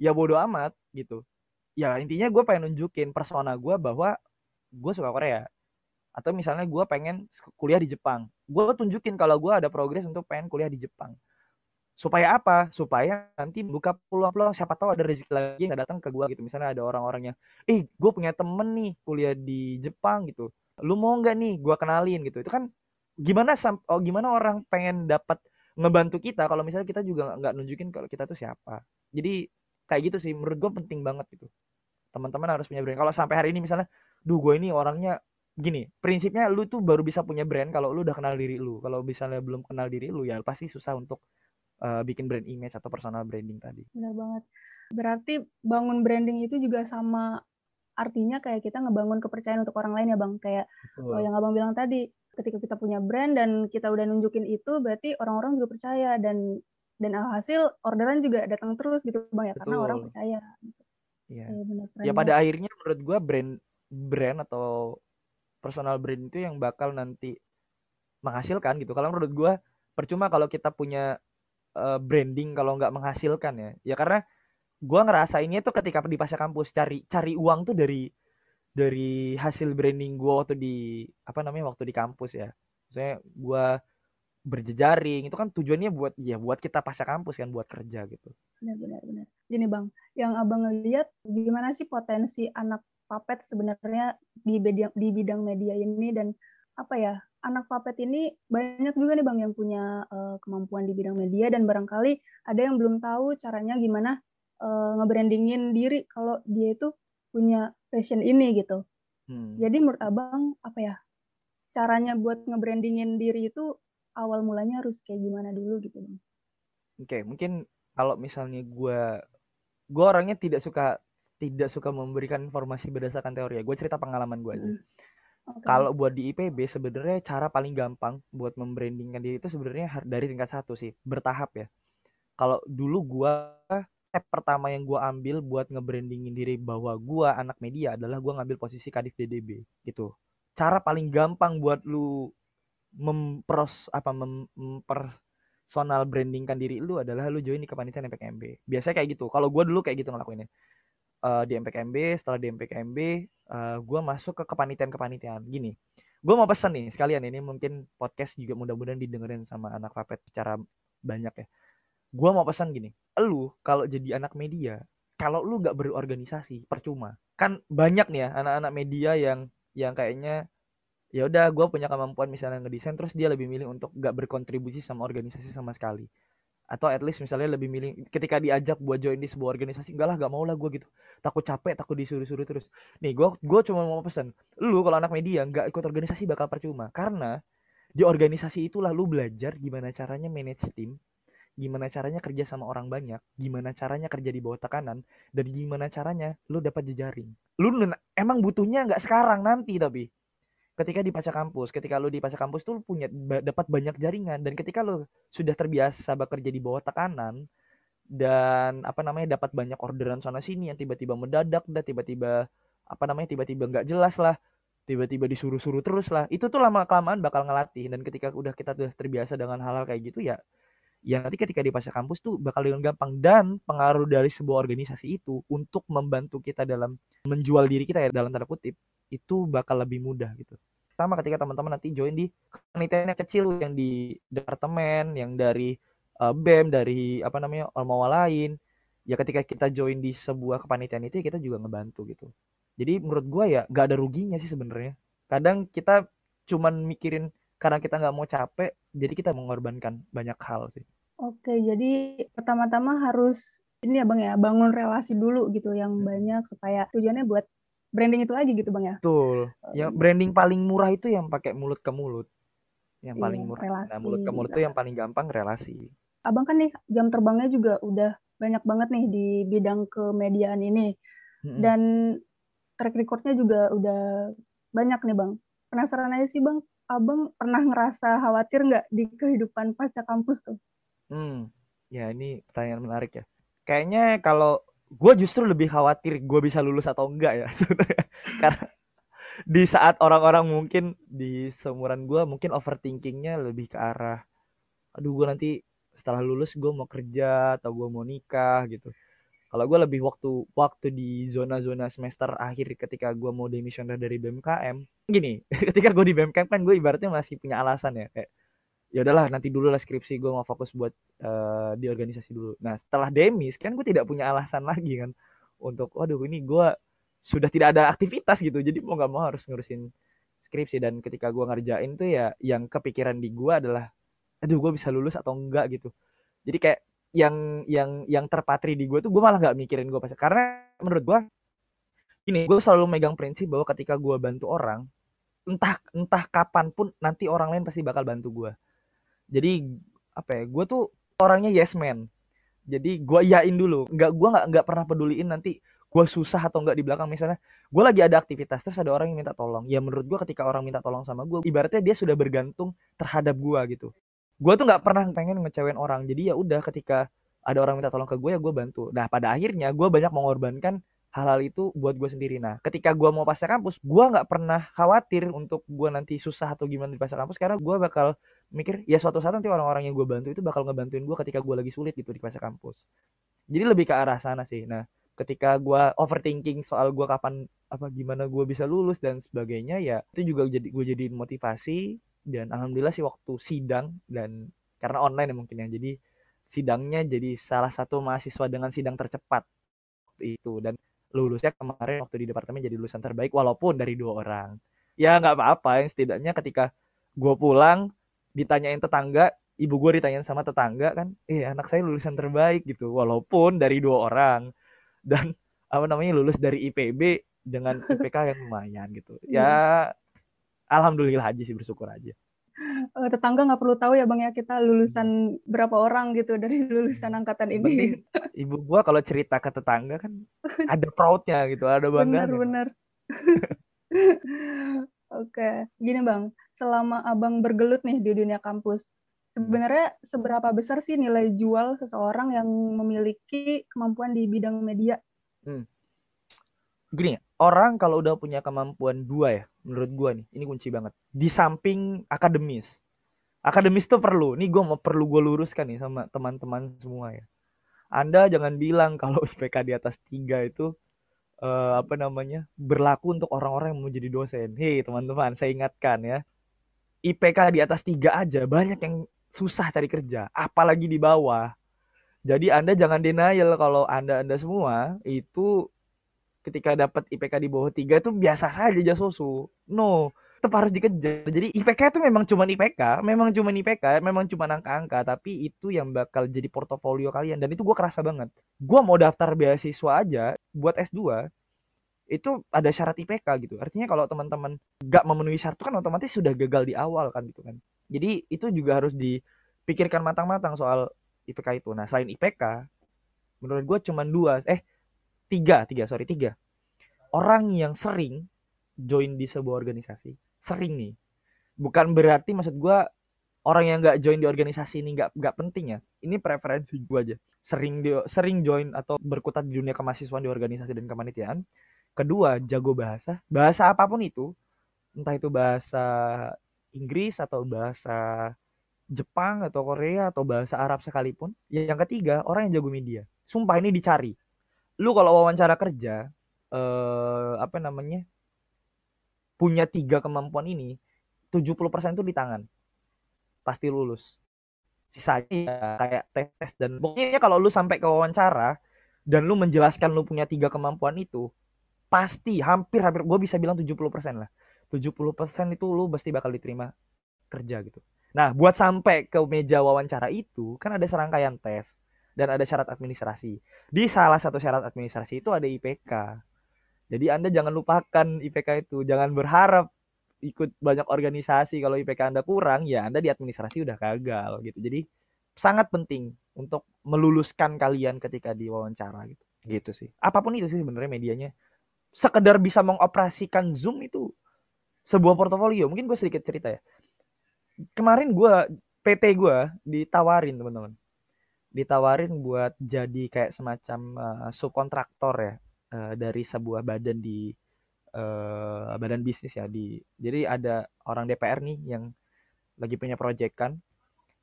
Ya bodo amat gitu. Ya intinya gua pengen nunjukin persona gua bahwa gue suka Korea. Atau misalnya gue pengen kuliah di Jepang, gue tunjukin kalau gue ada progres untuk pengen kuliah di Jepang. Supaya apa? Supaya nanti buka peluang-peluang, siapa tahu ada rezeki lagi yang datang ke gue gitu. Misalnya ada orang-orang yang Eh gue punya temen nih kuliah di Jepang gitu, lu mau gak nih gue kenalin gitu. Itu kan gimana oh, gimana orang pengen dapat ngebantu kita kalau misalnya kita juga gak nunjukin kalau kita tuh siapa. Jadi kayak gitu sih menurut gue penting banget gitu. Teman-teman harus punya brand. Kalau sampai hari ini misalnya, duh gue ini orangnya gini, prinsipnya lu tuh baru bisa punya brand kalau lu udah kenal diri lu. Kalau misalnya belum kenal diri lu, ya pasti susah untuk uh, bikin brand image atau personal branding tadi. Benar banget. Berarti bangun branding itu juga sama artinya kayak kita ngebangun kepercayaan untuk orang lain ya Bang. Kayak oh, yang Abang bilang tadi, ketika kita punya brand dan kita udah nunjukin itu, berarti orang-orang juga percaya. Dan dan alhasil orderan juga datang terus gitu Bang ya. Betul. Karena orang percaya gitu. Ya. Ya pada akhirnya menurut gue brand brand atau personal brand itu yang bakal nanti menghasilkan gitu. Kalau menurut gue percuma kalau kita punya uh, branding kalau nggak menghasilkan ya. Ya karena gue ngerasainnya tuh ketika di pasca kampus cari cari uang tuh dari dari hasil branding gue waktu di apa namanya waktu di kampus ya. Maksudnya gue berjejaring, itu kan tujuannya buat ya buat kita pasca kampus kan, buat kerja gitu. Benar-benar. Benar. Gini Bang, yang Abang lihat gimana sih potensi anak Fapet sebenarnya di bidang, di bidang media ini, dan apa ya, anak Fapet ini banyak juga nih Bang yang punya uh, kemampuan di bidang media, dan barangkali ada yang belum tahu caranya gimana uh, nge-brandingin diri kalau dia itu punya passion ini gitu. Hmm. Jadi menurut Abang apa ya, caranya buat nge-brandingin diri itu awal mulanya harus kayak gimana dulu gitu Bang? Oke, mungkin kalau misalnya gue, gue orangnya tidak suka tidak suka memberikan informasi berdasarkan teori ya. Gue cerita pengalaman gue aja. Hmm. Okay. Kalau buat di I P B sebenarnya cara paling gampang buat membrandingkan diri itu sebenarnya dari tingkat satu sih, bertahap ya. Kalau dulu gue, step pertama yang gue ambil buat ngebrandingin diri bahwa gue anak media adalah gue ngambil posisi kadif D D B gitu. Cara paling gampang buat lu mempros apa mempersonal brandingkan diri lu adalah lu join di kepanitiaan M P K M B. Biasanya kayak gitu. Kalau gue dulu kayak gitu ngelakuinnya. Uh, di M P K M B, setelah di M P K M B uh, gue masuk ke kepanitiaan-kepanitiaan. Gini, gue mau pesan nih sekalian, ini mungkin podcast juga mudah-mudahan didengerin sama anak Fapet secara banyak ya. Gue mau pesan gini, lu kalau jadi anak media, kalau lu gak berorganisasi, percuma. Kan banyak nih ya anak-anak media yang yang kayaknya ya udah gue punya kemampuan misalnya ngedesain, terus dia lebih milih untuk gak berkontribusi sama organisasi sama sekali, atau at least misalnya lebih milih ketika diajak buat join di sebuah organisasi, enggak lah gak mau lah gue gitu, takut capek, takut disuruh-suruh terus. Nih gue gue cuma mau pesen, lu kalau anak media nggak ikut organisasi bakal percuma, karena di organisasi itulah lu belajar gimana caranya manage tim, gimana caranya kerja sama orang banyak, gimana caranya kerja di bawah tekanan, dan gimana caranya lu dapat jejaring. Lu emang butuhnya nggak sekarang, nanti, tapi ketika di pasca kampus, ketika lu di pasca kampus tuh punya dapat banyak jaringan, dan ketika lu sudah terbiasa bekerja di bawah tekanan dan apa namanya dapat banyak orderan sana sini yang tiba-tiba mendadak, dan tiba-tiba apa namanya tiba-tiba nggak jelas lah, tiba-tiba disuruh-suruh terus lah, itu tuh lama kelamaan bakal ngelatih. Dan ketika udah kita udah terbiasa dengan hal-hal kayak gitu ya, ya nanti ketika di pasca kampus tuh bakal dengan gampang. Dan pengaruh dari sebuah organisasi itu untuk membantu kita dalam menjual diri kita ya, dalam tanda kutip, itu bakal lebih mudah gitu. Pertama ketika teman-teman nanti join di kepanitiaan yang kecil, yang di departemen, yang dari uh, B E M, dari apa namanya ormawa lain, ya ketika kita join di sebuah kepanitiaan itu ya kita juga ngebantu gitu. Jadi menurut gue ya gak ada ruginya sih sebenarnya. Kadang kita cuman mikirin karena kita gak mau capek, jadi kita mengorbankan banyak hal sih. Oke, jadi pertama-tama harus ini ya Bang ya, bangun relasi dulu gitu yang hmm. banyak, supaya tujuannya buat branding itu lagi gitu Bang ya? Betul. Yang branding paling murah itu yang pakai mulut ke mulut. Yang paling iya, murah. Relasi. Nah, mulut ke mulut itu yang paling gampang, relasi. Abang kan nih jam terbangnya juga udah banyak banget nih di bidang kemediaan ini. Mm-hmm. Dan track recordnya juga udah banyak nih Bang. Penasaran aja sih Bang, Abang pernah ngerasa khawatir nggak di kehidupan pasca kampus tuh? Hmm, ya ini pertanyaan menarik ya. Kayaknya kalau gue justru lebih khawatir gue bisa lulus atau enggak ya sebenarnya. Karena di saat orang-orang mungkin di seumuran gue mungkin overthinkingnya lebih ke arah, aduh gue nanti setelah lulus gue mau kerja atau gue mau nikah gitu. Kalau gue lebih waktu waktu di zona-zona semester akhir ketika gue mau demisioner dari B M K M. Gini, ketika gue di B M K M kan gue ibaratnya masih punya alasan ya, kayak ya udahlah nanti dulu lah skripsi, gue mau fokus buat uh, di organisasi dulu. Nah setelah demis kan gue tidak punya alasan lagi kan untuk waduh ini gue sudah tidak ada aktivitas gitu, jadi mau nggak mau harus ngurusin skripsi. Dan ketika gue ngerjain tuh ya yang kepikiran di gue adalah aduh gue bisa lulus atau enggak gitu. Jadi kayak yang yang yang terpatri di gue tuh gue malah nggak mikirin gue pas, karena menurut gue ini gue selalu megang prinsip bahwa ketika gue bantu orang entah entah kapan pun nanti orang lain pasti bakal bantu gue. Jadi apa ya, gue tuh orangnya yes man. Jadi gue yain dulu, nggak gue nggak nggak pernah peduliin nanti gue susah atau nggak di belakang. Misalnya gue lagi ada aktivitas terus ada orang yang minta tolong, ya menurut gue ketika orang minta tolong sama gue ibaratnya dia sudah bergantung terhadap gue gitu. Gue tuh nggak pernah pengen ngecewain orang, jadi ya udah ketika ada orang minta tolong ke gue ya gue bantu. Nah pada akhirnya gue banyak mengorbankan hal-hal itu buat gue sendiri. Nah ketika gue mau pasca kampus, gue nggak pernah khawatir untuk gue nanti susah atau gimana di pasca kampus, karena gue bakal mikir ya suatu saat nanti orang-orang yang gue bantu itu bakal ngebantuin gue ketika gue lagi sulit gitu di pasca kampus. Jadi lebih ke arah sana sih. Nah ketika gue overthinking soal gue kapan apa gimana gue bisa lulus dan sebagainya, ya itu juga jadi gue jadiin motivasi dan alhamdulillah sih waktu sidang, dan karena online ya mungkin ya, jadi sidangnya jadi salah satu mahasiswa dengan sidang tercepat waktu itu, dan lulusnya kemarin waktu di departemen jadi lulusan terbaik walaupun dari dua orang. Ya nggak apa-apa, yang setidaknya ketika gue pulang ditanyain tetangga, ibu gue ditanyain sama tetangga kan, eh anak saya lulusan terbaik gitu, walaupun dari dua orang, dan apa namanya lulus dari I P B dengan I P K yang lumayan gitu. Ya alhamdulillah aja sih, bersyukur aja. Tetangga nggak perlu tahu ya Bang ya kita lulusan berapa orang gitu dari lulusan angkatan ini. Ibu gua kalau cerita ke tetangga kan ada proudnya gitu, ada bangga. Bener-bener. Oke, gini Bang, selama Abang bergelut nih di dunia kampus, sebenarnya seberapa besar sih nilai jual seseorang yang memiliki kemampuan di bidang media? Hmm. Gini, orang kalau udah punya kemampuan dua ya, menurut gue nih, ini kunci banget. Di samping akademis, akademis tuh perlu. Nih gue mau perlu gue luruskan nih sama teman-teman semua ya. Anda jangan bilang kalau I P K di atas tiga itu eh, apa namanya berlaku untuk orang-orang yang mau jadi dosen. Hei teman-teman, saya ingatkan ya, I P K di atas tiga aja banyak yang susah cari kerja, apalagi di bawah. Jadi Anda jangan denial kalau Anda Anda semua itu ketika dapat I P K di bawah tiga itu biasa saja jasosu. No, tetap harus dikejar. Jadi I P K itu memang cuman IPK, memang cuman IPK, memang cuman angka-angka, tapi itu yang bakal jadi portofolio kalian, dan itu gue kerasa banget. Gue mau daftar beasiswa aja buat S dua, itu ada syarat I P K gitu. Artinya kalau teman-teman gak memenuhi syarat itu kan otomatis sudah gagal di awal kan gitu kan. Jadi itu juga harus dipikirkan matang-matang soal I P K itu. Nah, selain I P K, menurut gue cuman dua, eh tiga, tiga, sorry, tiga. Orang yang sering join di sebuah organisasi, sering nih. Bukan berarti maksud gue orang yang nggak join di organisasi ini nggak nggak penting ya. Ini preferensi gue aja. Sering di, sering join atau berkutat di dunia kemahasiswaan di organisasi dan kepanitiaan. Kedua, jago bahasa. Bahasa apapun itu, entah itu bahasa Inggris atau bahasa Jepang atau Korea atau bahasa Arab sekalipun. Yang ketiga, orang yang jago media. Sumpah ini dicari. Lu kalau wawancara kerja eh, apa namanya punya tiga kemampuan ini, tujuh puluh persen itu di tangan pasti lulus. Sisanya ya, kayak tes-tes dan pokoknya kalau lu sampai ke wawancara dan lu menjelaskan lu punya tiga kemampuan itu, pasti hampir-hampir gue bisa bilang tujuh puluh persen lah, tujuh puluh persen itu lu pasti bakal diterima kerja gitu. Nah, buat sampai ke meja wawancara itu kan ada serangkaian tes dan ada syarat administrasi. Di salah satu syarat administrasi itu ada I P K. Jadi Anda jangan lupakan I P K itu. Jangan berharap ikut banyak organisasi kalau I P K Anda kurang, ya Anda di administrasi udah gagal gitu. Jadi sangat penting untuk meluluskan kalian ketika di wawancara gitu. Gitu sih. Apapun itu sih sebenarnya medianya. Sekedar bisa mengoperasikan Zoom itu sebuah portofolio. Mungkin gue sedikit cerita ya. Kemarin gue P T gue ditawarin teman-teman. Ditawarin buat jadi kayak semacam uh, subkontraktor ya uh, dari sebuah badan di uh, badan bisnis ya di. Jadi ada orang D P R nih yang lagi punya proyek kan.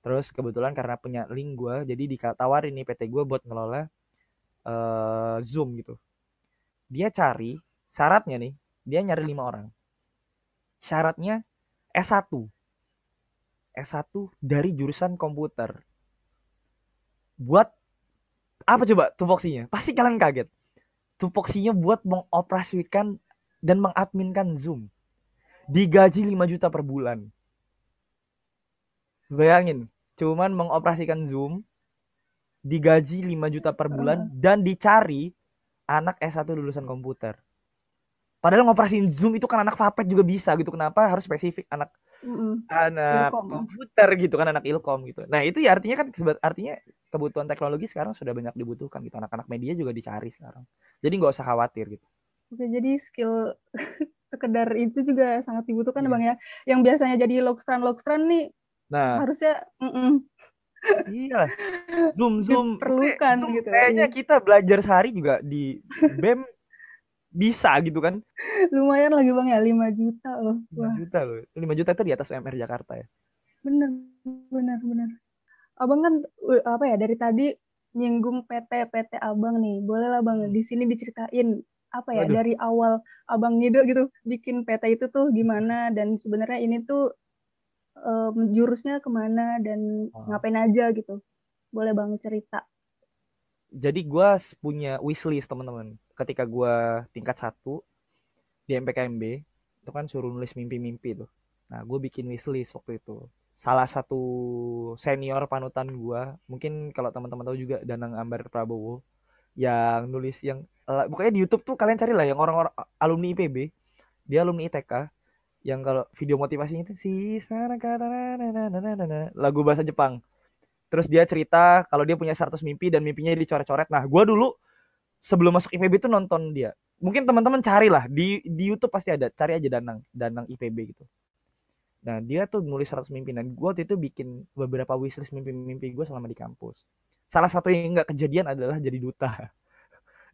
Terus kebetulan karena punya link gue, jadi ditawarin nih P T gue buat ngelola uh, Zoom gitu. Dia cari syaratnya nih, dia nyari lima orang. Syaratnya S satu dari jurusan komputer. Buat apa coba tupoksinya? Pasti kalian kaget. Tupoksinya buat mengoperasikan dan mengadminkan Zoom. Digaji lima juta per bulan. Bayangin, cuman mengoperasikan Zoom, digaji lima juta per bulan, dan dicari anak S satu lulusan komputer. Padahal ngoperasiin Zoom itu kan anak Fapet juga bisa gitu. Kenapa harus spesifik anak Mm-mm. anak Ilkom. Komputer gitu kan, anak Ilkom gitu. Nah, itu ya artinya kan artinya kebutuhan teknologi sekarang sudah banyak dibutuhkan gitu. Anak-anak media juga dicari sekarang. Jadi nggak usah khawatir gitu. Oke, jadi skill sekedar itu juga sangat dibutuhkan yeah. Bang ya. Yang biasanya jadi logstran-logstran nih. Nah, harusnya mm-mm. Iya. Zoom-zoom perlukan zoom, gitu. Kayaknya kita belajar sehari juga di B E M bisa gitu kan. Lumayan lagi Bang ya, lima juta loh. lima juta loh. lima juta itu di atas U M R Jakarta ya. Bener, bener, bener. Abang kan apa ya dari tadi nyinggung P T P T Abang nih. Bolehlah Bang di sini diceritain apa ya Aduh. dari awal Abang ngide gitu bikin P T itu tuh gimana, dan sebenarnya ini tuh uh, jurusnya kemana dan wow. ngapain aja gitu. Boleh banget cerita. Jadi gue punya wishlist teman-teman. Ketika gue tingkat satu di M P K M B, itu kan suruh nulis mimpi-mimpi tuh. Nah gue bikin wishlist waktu itu. Salah satu senior panutan gue, mungkin kalau teman-teman tahu juga, Danang Ambar Prabowo, yang nulis yang, pokoknya di YouTube tuh kalian carilah yang orang-orang alumni I P B, dia alumni I T K, yang kalau video motivasinya itu si lagu bahasa Jepang. Terus dia cerita kalau dia punya seratus mimpi dan mimpinya dicoret-coret. Nah, gue dulu sebelum masuk I P B tuh nonton dia. Mungkin teman-teman carilah di di YouTube pasti ada. Cari aja Danang, Danang I P B gitu. Nah, dia tuh nulis seratus mimpi. Dan gue waktu itu bikin beberapa wishlist mimpi-mimpi gue selama di kampus. Salah satu yang nggak kejadian adalah jadi duta.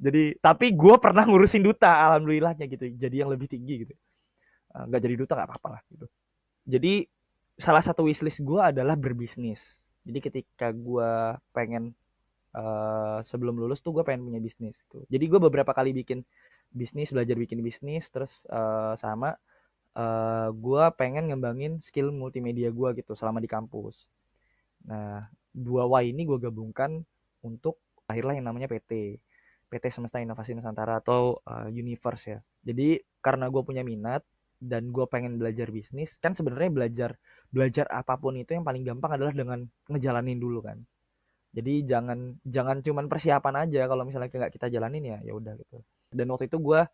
Jadi, tapi gue pernah ngurusin duta, alhamdulillahnya gitu. Jadi yang lebih tinggi gitu. Nggak jadi duta nggak apa-apa lah gitu. Jadi, salah satu wishlist gue adalah berbisnis. Jadi ketika gue pengen uh, sebelum lulus tuh gue pengen punya bisnis gitu. Jadi gue beberapa kali bikin bisnis, belajar bikin bisnis. Terus uh, sama uh, gue pengen ngembangin skill multimedia gue gitu selama di kampus. Nah dua W ini gue gabungkan untuk lahirlah yang namanya P T. P T Semesta Inovasi Nusantara atau uh, Universe ya. Jadi karena gue punya minat dan gue pengen belajar bisnis, kan sebenarnya belajar belajar apapun itu yang paling gampang adalah dengan ngejalanin dulu kan. Jadi jangan jangan cuman persiapan aja, kalau misalnya nggak kita jalanin ya ya udah gitu. Dan waktu itu gue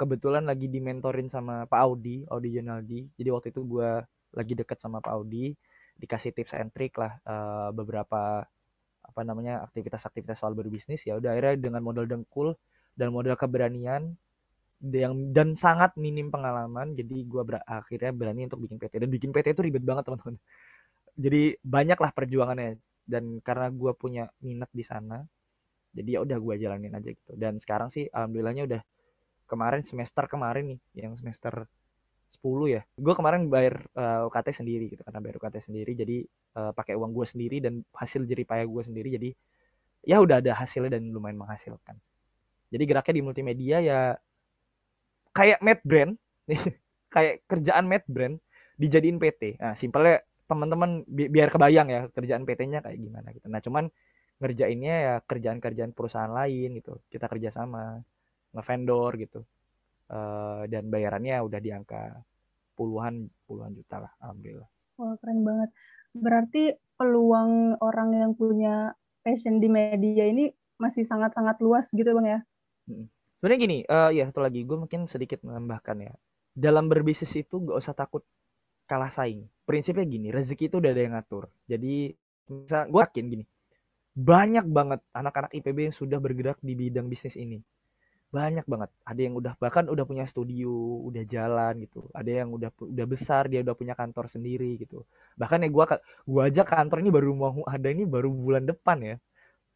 kebetulan lagi dimentorin sama Pak Audi, Audi Gunaldi. Jadi waktu itu gue lagi deket sama Pak Audi, dikasih tips and trick lah uh, beberapa apa namanya aktivitas-aktivitas soal berbisnis. Ya udah akhirnya dengan modal dengkul dan modal keberanian yang dan sangat minim pengalaman, jadi gue ber, akhirnya berani untuk bikin P T. Dan bikin P T itu ribet banget teman-teman. Jadi banyaklah perjuangannya, dan karena gue punya minat di sana, jadi ya udah gue jalanin aja gitu. Dan sekarang sih alhamdulillahnya udah kemarin semester kemarin nih, yang semester sepuluh ya. Gue kemarin bayar uh, U K T sendiri gitu, karena bayar U K T sendiri, jadi uh, pakai uang gue sendiri dan hasil jeripaya gue sendiri. Jadi ya udah ada hasilnya dan lumayan menghasilkan. Jadi geraknya di multimedia ya. Kayak Mad Brand, kayak kerjaan Mad Brand dijadiin P T. Nah, simpelnya teman-teman bi- biar kebayang ya kerjaan P T-nya kayak gimana gitu. Nah, cuman ngerjainnya ya kerjaan-kerjaan perusahaan lain gitu. Kita kerja sama, nge-vendor gitu. Uh, dan bayarannya udah di angka puluhan puluhan juta lah, alhamdulillah. Wah, keren banget. Berarti peluang orang yang punya passion di media ini masih sangat-sangat luas gitu, Bang ya? Hmm. Sebenarnya gini, uh, ya satu lagi, gue mungkin sedikit menambahkan ya. Dalam berbisnis itu gak usah takut kalah saing. Prinsipnya gini, rezeki itu udah ada yang ngatur. Jadi, misal, gue yakin gini, banyak banget anak-anak I P B yang sudah bergerak di bidang bisnis ini. Banyak banget. Ada yang udah bahkan udah punya studio, udah jalan gitu. Ada yang udah udah besar, dia udah punya kantor sendiri gitu. Bahkan ya gue gue aja kantor ini baru mau ada ini baru bulan depan ya.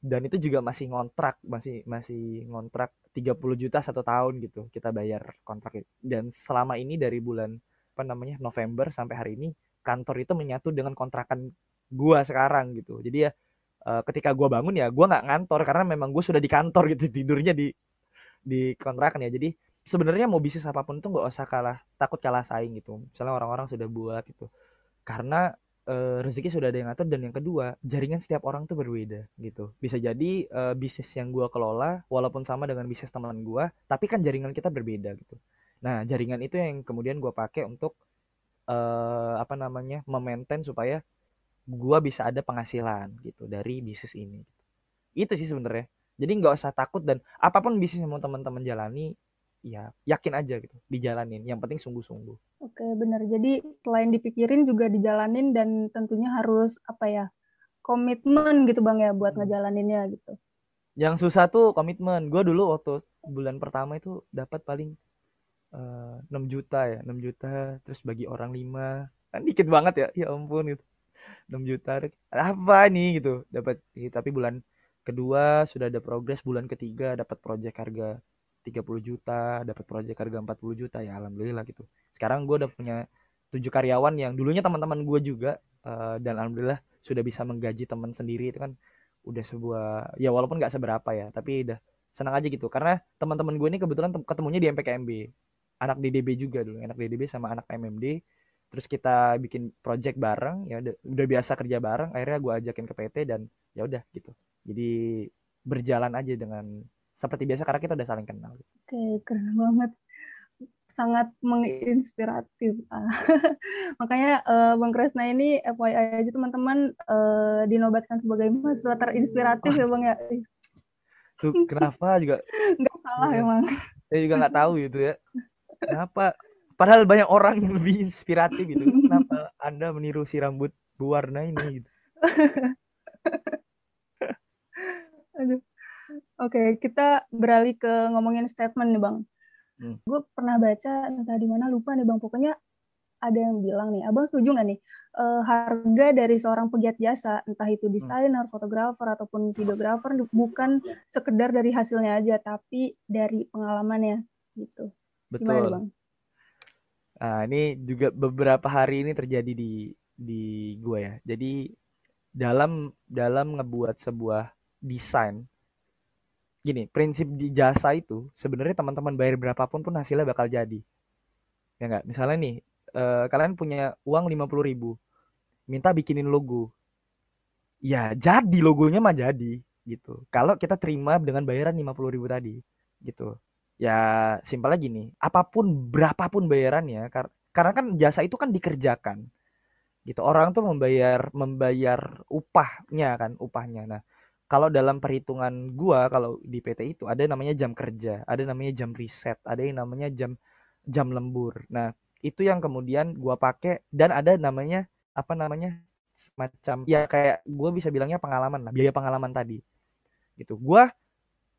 Dan itu juga masih ngontrak, masih masih ngontrak tiga puluh juta satu tahun gitu. Kita bayar kontrak. Dan selama ini dari bulan apa namanya November sampai hari ini kantor itu menyatu dengan kontrakan gua sekarang gitu. Jadi ya ketika gua bangun ya gua nggak ngantor karena memang gua sudah di kantor gitu, tidurnya di di kontrakan ya. Jadi sebenarnya mau bisnis apapun itu nggak usah kalah takut kalah saing gitu. Misalnya orang-orang sudah buat gitu. Karena Uh, rezeki sudah ada yang ngatur. Dan yang kedua, jaringan setiap orang tuh berbeda gitu. Bisa jadi uh, bisnis yang gue kelola walaupun sama dengan bisnis teman gue, tapi kan jaringan kita berbeda gitu. Nah jaringan itu yang kemudian gue pakai untuk uh, apa namanya memaintain supaya gue bisa ada penghasilan gitu dari bisnis ini gitu. Itu sih sebenarnya. Jadi gak usah takut, dan apapun bisnis yang mau teman-teman jalani ya yakin aja gitu, dijalanin. Yang penting sungguh-sungguh. Oke, benar. Jadi selain dipikirin juga dijalanin, dan tentunya harus apa ya, komitmen gitu Bang ya buat hmm. ngejalaninnya gitu. Yang susah tuh komitmen. Gue dulu waktu bulan pertama itu dapat paling uh, enam juta ya, enam juta terus bagi orang lima. Kan dikit banget ya. Ya ampun gitu. enam juta apa nih gitu dapat. Tapi bulan kedua sudah ada progres, bulan ketiga dapat proyek harga tiga puluh juta, dapat proyek harga empat puluh juta, ya alhamdulillah gitu. Sekarang gue udah punya tujuh karyawan yang dulunya teman-teman gue juga, uh, dan alhamdulillah sudah bisa menggaji teman sendiri. Itu kan udah sebuah, ya walaupun gak seberapa ya, tapi udah senang aja gitu. Karena teman-teman gue ini kebetulan tem- ketemunya di M P K M B, anak D D B juga dulu, anak D D B sama anak M M D. Terus kita bikin project bareng, ya udah, udah biasa kerja bareng, akhirnya gue ajakin ke P T dan ya udah gitu. Jadi berjalan aja dengan seperti biasa karena kita udah saling kenal. Oke, keren banget. Sangat menginspiratif. Makanya uh, Bang Kresna ini F Y I aja teman-teman uh, dinobatkan sebagai mahasiswa terinspiratif ya Bang ya. Tuh, kenapa juga? Nggak salah ya, emang. Saya juga nggak tahu gitu ya. Kenapa? Padahal banyak orang yang lebih inspiratif gitu. Kenapa Anda meniru si rambut berwarna ini? Gitu. Aduh. Oke, kita beralih ke ngomongin statement nih Bang. Hmm. Gue pernah baca, entah di mana lupa nih Bang. Pokoknya ada yang bilang nih, Abang setuju nggak nih e, harga dari seorang pegiat jasa, entah itu desainer, hmm. fotografer ataupun videografer bukan sekedar dari hasilnya aja, tapi dari pengalamannya gitu. Betul. Gimana Bang? Nah, ini juga beberapa hari ini terjadi di di gue ya. Jadi dalam dalam ngebuat sebuah desain, gini prinsip di jasa itu sebenarnya teman-teman bayar berapapun pun hasilnya bakal jadi. Ya nggak? Misalnya nih eh, kalian punya uang lima puluh ribu, minta bikinin logo. Ya jadi logonya mah jadi gitu. Kalau kita terima dengan bayaran lima puluh ribu tadi gitu. Ya simpelnya gini, apapun berapapun bayarannya, kar- karena kan jasa itu kan dikerjakan gitu, orang tuh membayar membayar upahnya kan, upahnya. Nah kalau dalam perhitungan gua kalau di P T itu ada namanya jam kerja, ada namanya jam riset, ada yang namanya jam jam lembur. Nah itu yang kemudian gua pakai, dan ada namanya apa namanya semacam ya kayak gua bisa bilangnya pengalaman lah, biaya pengalaman tadi gitu. Gua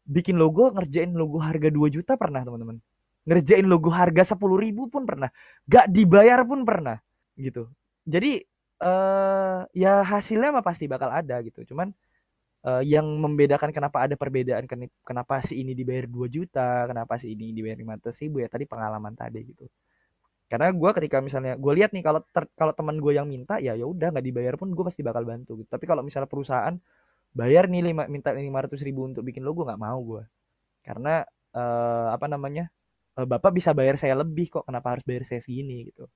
bikin logo, ngerjain logo harga dua juta pernah teman-teman. Ngerjain logo harga sepuluh ribu pun pernah. Gak dibayar pun pernah gitu. Jadi uh, ya hasilnya mah pasti bakal ada gitu. Cuman uh, yang membedakan kenapa ada perbedaan, kenapa si ini dibayar dua juta, kenapa si ini dibayar lima ratus ribu ya tadi pengalaman tadi gitu. Karena gue ketika misalnya gue lihat nih kalau ter, kalau teman gue yang minta ya ya udah nggak dibayar pun gue pasti bakal bantu gitu. Tapi kalau misalnya perusahaan bayar nih lima, minta lima ratus ribu untuk bikin logo, nggak mau gue, karena eh, apa namanya eh, bapak bisa bayar saya lebih kok, kenapa harus bayar saya segini gitu.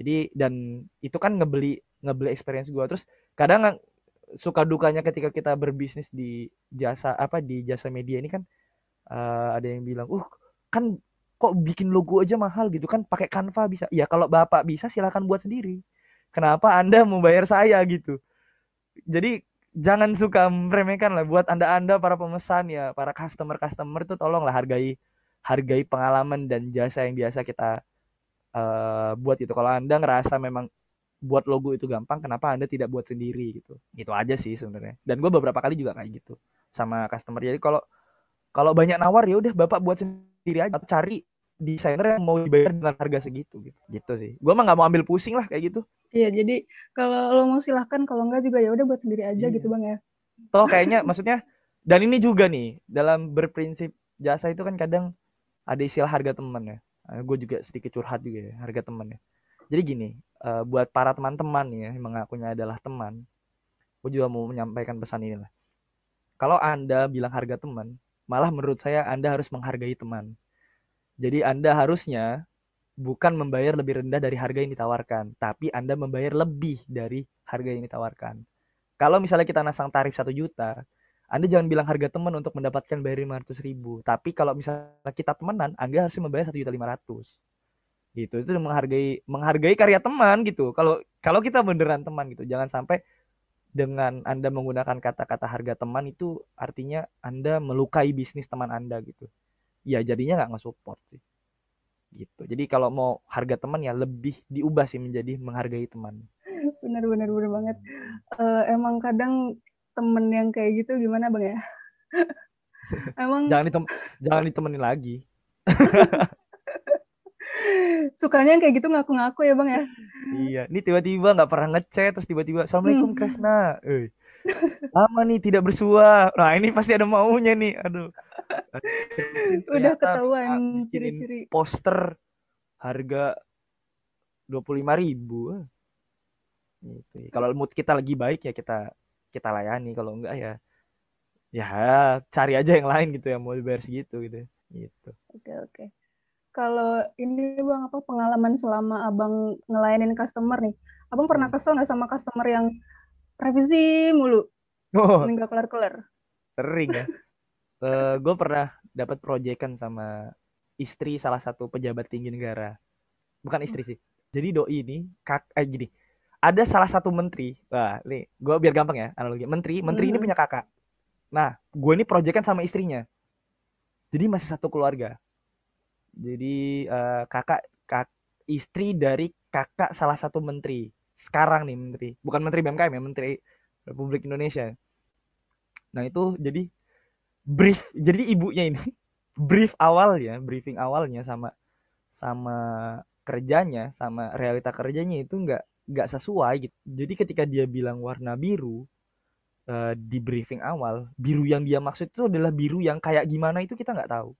Jadi dan itu kan ngebeli ngebeli experience gue. Terus kadang suka dukanya ketika kita berbisnis di jasa apa di jasa media ini kan eh, ada yang bilang uh kan kok bikin logo aja mahal gitu kan, pakai Canva bisa ya, kalau bapak bisa silakan buat sendiri, kenapa Anda mau bayar saya gitu. Jadi jangan suka meremehkan lah buat Anda-anda para pemesan ya, para customer-customer tuh tolonglah hargai hargai pengalaman dan jasa yang biasa kita uh, buat gitu. Kalau Anda ngerasa memang buat logo itu gampang, kenapa Anda tidak buat sendiri gitu. Itu aja sih sebenarnya. Dan gue beberapa kali juga kayak gitu sama customer. Jadi kalau kalau banyak nawar ya udah Bapak buat sendiri aja, atau cari desainer yang mau dibayar dengan harga segitu gitu. Gitu sih. Gue mah enggak mau ambil pusing lah kayak gitu. Iya, jadi kalau lo mau silahkan, kalau enggak juga ya udah buat sendiri aja iya. Gitu Bang ya. Toh kayaknya maksudnya, dan ini juga nih dalam berprinsip jasa itu kan kadang ada istilah harga teman ya. Gue juga sedikit curhat juga ya, harga teman ya. Jadi gini, buat para teman-teman ya yang mengakunya adalah teman, gue juga mau menyampaikan pesan ini lah. Kalau Anda bilang harga teman, malah menurut saya Anda harus menghargai teman. Jadi Anda harusnya bukan membayar lebih rendah dari harga yang ditawarkan, tapi Anda membayar lebih dari harga yang ditawarkan. Kalau misalnya kita nasang tarif satu juta, Anda jangan bilang harga teman untuk mendapatkan bayar lima ratus ribu. Tapi kalau misalnya kita temenan, Anda harus membayar satu juta lima ratus ribu. Gitu, itu menghargai menghargai karya teman gitu. Kalau kalau kita beneran teman gitu, jangan sampai dengan Anda menggunakan kata-kata harga teman itu artinya Anda melukai bisnis teman Anda gitu. Ya jadinya nggak nge-support sih gitu. Jadi kalau mau harga teman ya lebih diubah sih menjadi menghargai teman. Benar-benar benar banget. Uh, emang kadang temen yang kayak gitu gimana Bang ya? Emang jangan ditem- jangan ditemenin lagi. Sukanya yang kayak gitu ngaku-ngaku ya Bang ya? Iya, ini tiba-tiba nggak pernah ngechat terus tiba-tiba Assalamualaikum hmm. Kresna. Eh. Lama nih tidak bersua. Nah ini pasti ada maunya nih. Aduh. Udah ketahuan ciri-ciri. Poster harga dua puluh lima ribu. Gitu. Kalau mood kita lagi baik ya kita kita layani. Kalau enggak ya ya cari aja yang lain gitu ya, mau dibayar segitu gitu. Gitu. Oke oke. Kalau ini Bang, apa pengalaman selama Abang ngelayanin customer nih? Abang pernah kesel nggak sama customer yang revisi mulu? Oh. Nggak kelar-kelar. Sering ya. uh, gue pernah dapat proyekan sama istri salah satu pejabat tinggi negara. Bukan istri sih. Jadi doi ini kak eh, gini. Ada salah satu menteri. Wah, nih gue biar gampang ya analogi. Menteri, menteri hmm. ini punya kakak. Nah, gue ini proyekan sama istrinya. Jadi masih satu keluarga. Jadi uh, kakak, kak, istri dari kakak salah satu menteri. Sekarang nih menteri, bukan menteri B M K M ya, menteri Republik Indonesia. Nah itu jadi brief, jadi ibunya ini brief awalnya, briefing awalnya sama sama kerjanya, sama realita kerjanya itu nggak nggak sesuai gitu. Jadi ketika dia bilang warna biru uh, di briefing awal, biru yang dia maksud itu adalah biru yang kayak gimana itu kita nggak tahu.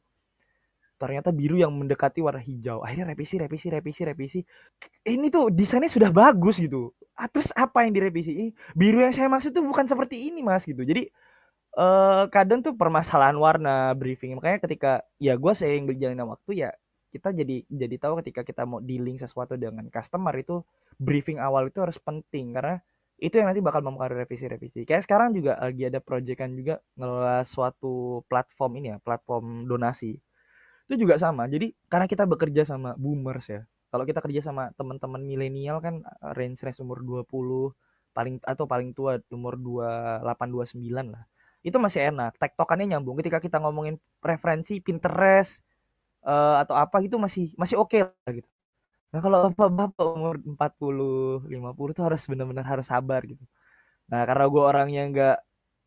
Ternyata biru yang mendekati warna hijau. Akhirnya revisi, revisi, revisi, revisi. Ini tuh desainnya sudah bagus gitu. Ah, terus apa yang direvisi? Ini biru yang saya maksud tuh bukan seperti ini mas gitu. Jadi eh, kadang tuh permasalahan warna briefing. Makanya ketika ya gue sering berjalannya waktu ya kita jadi jadi tahu ketika kita mau dealing sesuatu dengan customer itu briefing awal itu harus penting karena itu yang nanti bakal mempengaruhi revisi-revisi. Kayak sekarang juga lagi ada proyekan juga ngelola suatu platform ini ya, platform donasi. Itu juga sama. Jadi karena kita bekerja sama boomers ya. Kalau kita kerja sama teman-teman milenial kan range-range umur dua puluh paling atau paling tua umur dua puluh delapan dua puluh sembilan lah. Itu masih enak. Tektokannya nyambung. Ketika kita ngomongin referensi Pinterest uh, atau apa gitu masih masih oke okay lah gitu. Nah, kalau bapak-bapak umur empat puluh lima puluh tuh harus benar-benar harus sabar gitu. Nah, karena gue orangnya enggak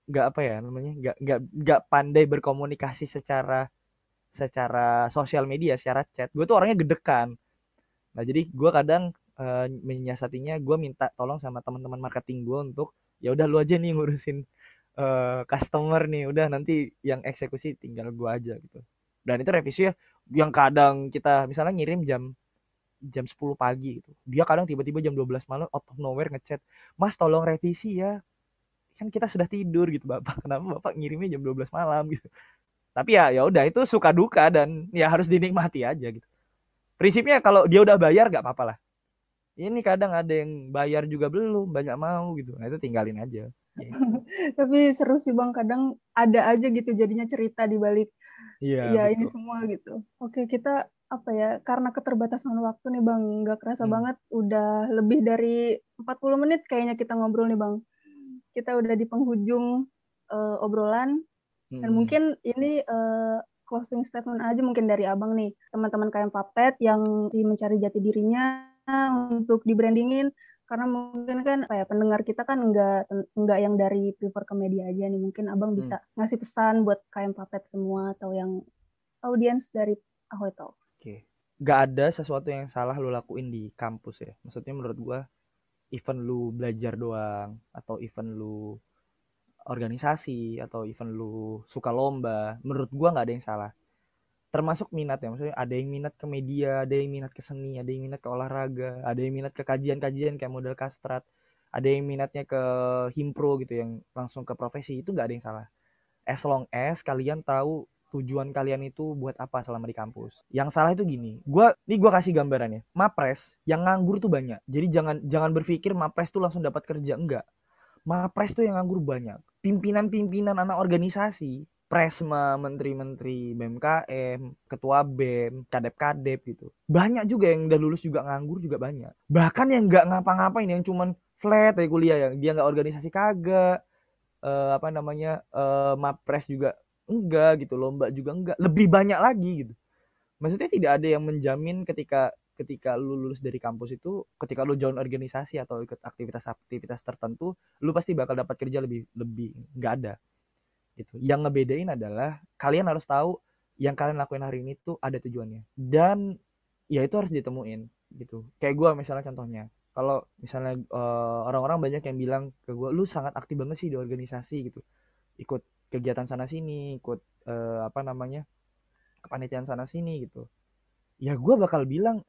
enggak apa ya namanya? enggak enggak enggak pandai berkomunikasi secara secara sosial media, secara chat. Gue tuh orangnya gedekan. Nah, jadi gue kadang uh, menyiasatinya gue minta tolong sama teman-teman marketing gue untuk ya udah lu aja nih ngurusin uh, customer nih, udah nanti yang eksekusi tinggal gue aja gitu. Dan itu revisi ya yang kadang kita misalnya ngirim jam jam sepuluh pagi gitu. Dia kadang tiba-tiba jam dua belas malam out of nowhere ngechat, "Mas, tolong revisi ya. Kan kita sudah tidur gitu, Bapak. Kenapa Bapak ngirimnya jam dua belas malam gitu?" Tapi ya ya udah itu suka duka dan ya harus dinikmati aja gitu. Prinsipnya kalau dia udah bayar nggak apa-apa lah. Ini kadang ada yang bayar juga belum, banyak mau gitu. Nah itu tinggalin aja. Tapi seru sih Bang, kadang ada aja gitu jadinya cerita di balik. Iya. Ya ini semua gitu. Oke, kita apa ya? Karena keterbatasan waktu nih Bang, nggak kerasa hmm. banget udah lebih dari empat puluh menit kayaknya kita ngobrol nih Bang. Kita udah di penghujung uh, obrolan. Dan mungkin ini uh, closing statement aja mungkin dari Abang nih. Teman-teman K M Fapet yang mencari jati dirinya untuk di-brandingin. Karena mungkin kan kayak pendengar kita kan enggak, enggak yang dari prefer ke media aja nih. Mungkin Abang hmm. bisa ngasih pesan buat K M Fapet semua atau yang audiens dari Ahoy Talks. Oke. Gak ada sesuatu yang salah lu lakuin di kampus ya. Maksudnya menurut gua even lu belajar doang atau even lu organisasi atau event lu suka lomba, menurut gua nggak ada yang salah. Termasuk minat ya, maksudnya ada yang minat ke media, ada yang minat ke seni, ada yang minat ke olahraga, ada yang minat ke kajian-kajian kayak model kastrat, ada yang minatnya ke himpro gitu yang langsung ke profesi, itu nggak ada yang salah. As long as kalian tahu tujuan kalian itu buat apa selama di kampus. Yang salah itu gini, gua nih gua kasih gambarannya. Mapres yang nganggur tuh banyak. Jadi jangan jangan berpikir mapres tuh langsung dapat kerja, enggak. Mapres tuh yang nganggur banyak. Pimpinan-pimpinan anak organisasi, Presma, menteri-menteri B M K M, ketua B E M, kadep-kadep gitu. Banyak juga yang udah lulus juga nganggur juga banyak. Bahkan yang nggak ngapa-ngapain, yang cuman flat ya kuliah, yang dia nggak organisasi kagak, uh, apa namanya uh, mapres juga enggak gitu, lomba juga enggak. Lebih banyak lagi gitu. Maksudnya tidak ada yang menjamin ketika ketika lu lulus dari kampus itu, ketika lu join organisasi atau ikut aktivitas-aktivitas tertentu, lu pasti bakal dapat kerja lebih lebih nggak ada gitu. Yang ngebedain adalah kalian harus tahu yang kalian lakuin hari ini tuh ada tujuannya dan ya itu harus ditemuin gitu. Kayak gue misalnya contohnya, kalau misalnya uh, orang-orang banyak yang bilang ke gue, lu sangat aktif banget sih di organisasi gitu, ikut kegiatan sana sini, ikut uh, apa namanya kepanitiaan sana sini gitu. Ya gue bakal bilang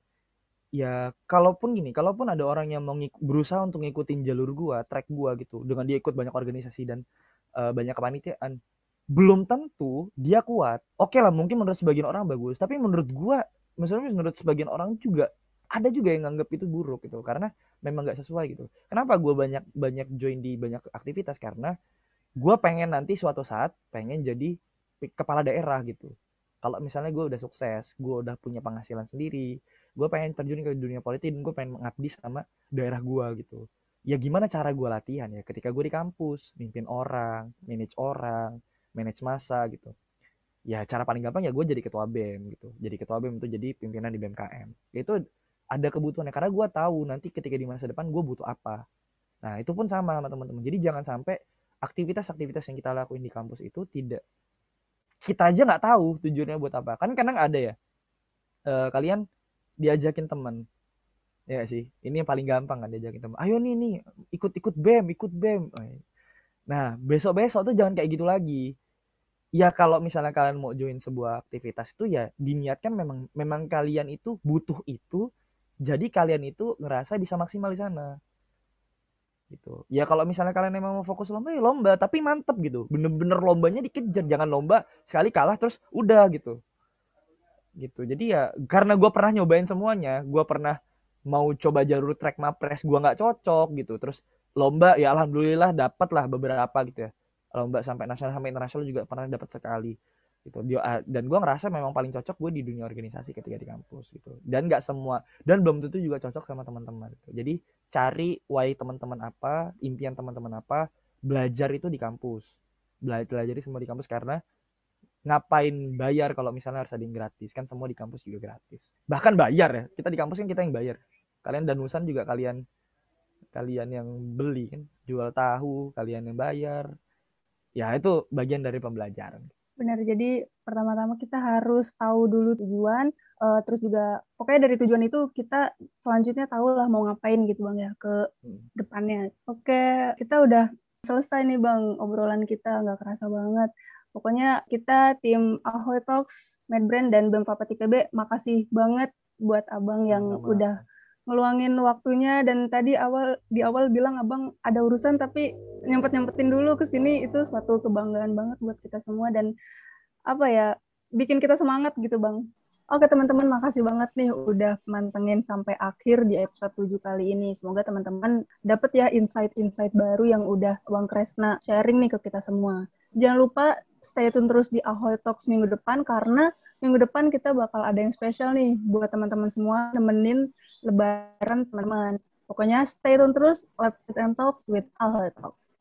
ya kalaupun gini, kalaupun ada orang yang mau ngik- berusaha untuk ngikutin jalur gua, track gua gitu, dengan dia ikut banyak organisasi dan uh, banyak kepanitiaan, belum tentu dia kuat. Oke lah, mungkin menurut sebagian orang bagus, tapi menurut gua misalnya menurut sebagian orang juga ada juga yang nganggap itu buruk gitu, karena memang nggak sesuai gitu. Kenapa gue banyak banyak join di banyak aktivitas, karena gue pengen nanti suatu saat pengen jadi kepala daerah gitu. Kalau misalnya gue udah sukses, gue udah punya penghasilan sendiri, gue pengen terjun ke dunia politik dan gue pengen mengabdi sama daerah gue gitu. Ya gimana cara gue latihan ya? Ketika gue di kampus, mimpin orang, manage orang, manage massa gitu. Ya cara paling gampang ya gue jadi ketua B E M gitu. Jadi ketua B E M itu jadi pimpinan di B M K M. Itu ada kebutuhannya, karena gue tahu nanti ketika di masa depan gue butuh apa. Nah itu pun sama sama teman-teman. Jadi jangan sampai aktivitas-aktivitas yang kita lakuin di kampus itu tidak, kita aja nggak tahu tujuannya buat apa. Kan kadang ada ya, e, kalian diajakin teman, ya sih, ini yang paling gampang kan, diajakin teman, ayo nih nih ikut-ikut B E M, ikut B E M. Nah besok-besok tuh jangan kayak gitu lagi. Ya kalau misalnya kalian mau join sebuah aktivitas itu ya diniatkan memang memang kalian itu butuh itu, jadi kalian itu ngerasa bisa maksimal di sana. Gitu. Ya kalau misalnya kalian emang mau fokus lomba ya lomba, tapi mantep gitu, bener-bener lombanya dikejar, jangan lomba sekali kalah terus udah gitu gitu. Jadi ya karena gue pernah nyobain semuanya, gue pernah mau coba jalur track mapres, gue nggak cocok gitu, terus lomba ya alhamdulillah dapat lah beberapa gitu ya, lomba sampai nasional sampai internasional juga pernah dapat sekali gitu. Dan gue ngerasa memang paling cocok gue di dunia organisasi ketika di kampus gitu, dan nggak semua dan belum tentu juga cocok sama teman-teman gitu. Jadi cari why teman-teman apa, impian teman-teman apa, belajar itu di kampus. Belajar semua di kampus, karena ngapain bayar kalau misalnya harus ada yang gratis. Kan semua di kampus juga gratis. Bahkan bayar ya, kita di kampus kan kita yang bayar. Kalian danusan juga kalian kalian yang beli kan, jual tahu, kalian yang bayar. Ya itu bagian dari pembelajaran. Benar, jadi pertama-tama kita harus tahu dulu tujuan, uh, terus juga pokoknya dari tujuan itu kita selanjutnya tahulah mau ngapain gitu Bang ya ke hmm. depannya. Oke, kita udah selesai nih Bang obrolan kita, nggak kerasa banget. Pokoknya kita tim Ahoy Talks, Medbrand, dan B E M Fapet I T B, makasih banget buat Abang yang Sama. udah ngeluangin waktunya, dan tadi awal di awal bilang abang ada urusan tapi nyempet-nyempetin dulu ke sini, itu suatu kebanggaan banget buat kita semua dan apa ya, bikin kita semangat gitu Bang. Oke teman-teman, makasih banget nih udah mantengin sampai akhir di episode tujuh kali ini. Semoga teman-teman dapat ya insight-insight baru yang udah Bang Kresna sharing nih ke kita semua. Jangan lupa stay tune terus di Ahoy Talks minggu depan, karena minggu depan kita bakal ada yang spesial nih buat teman-teman semua, nemenin Lebaran teman-teman. Pokoknya stay tune terus, let's sit and talk with Ahoy Talks.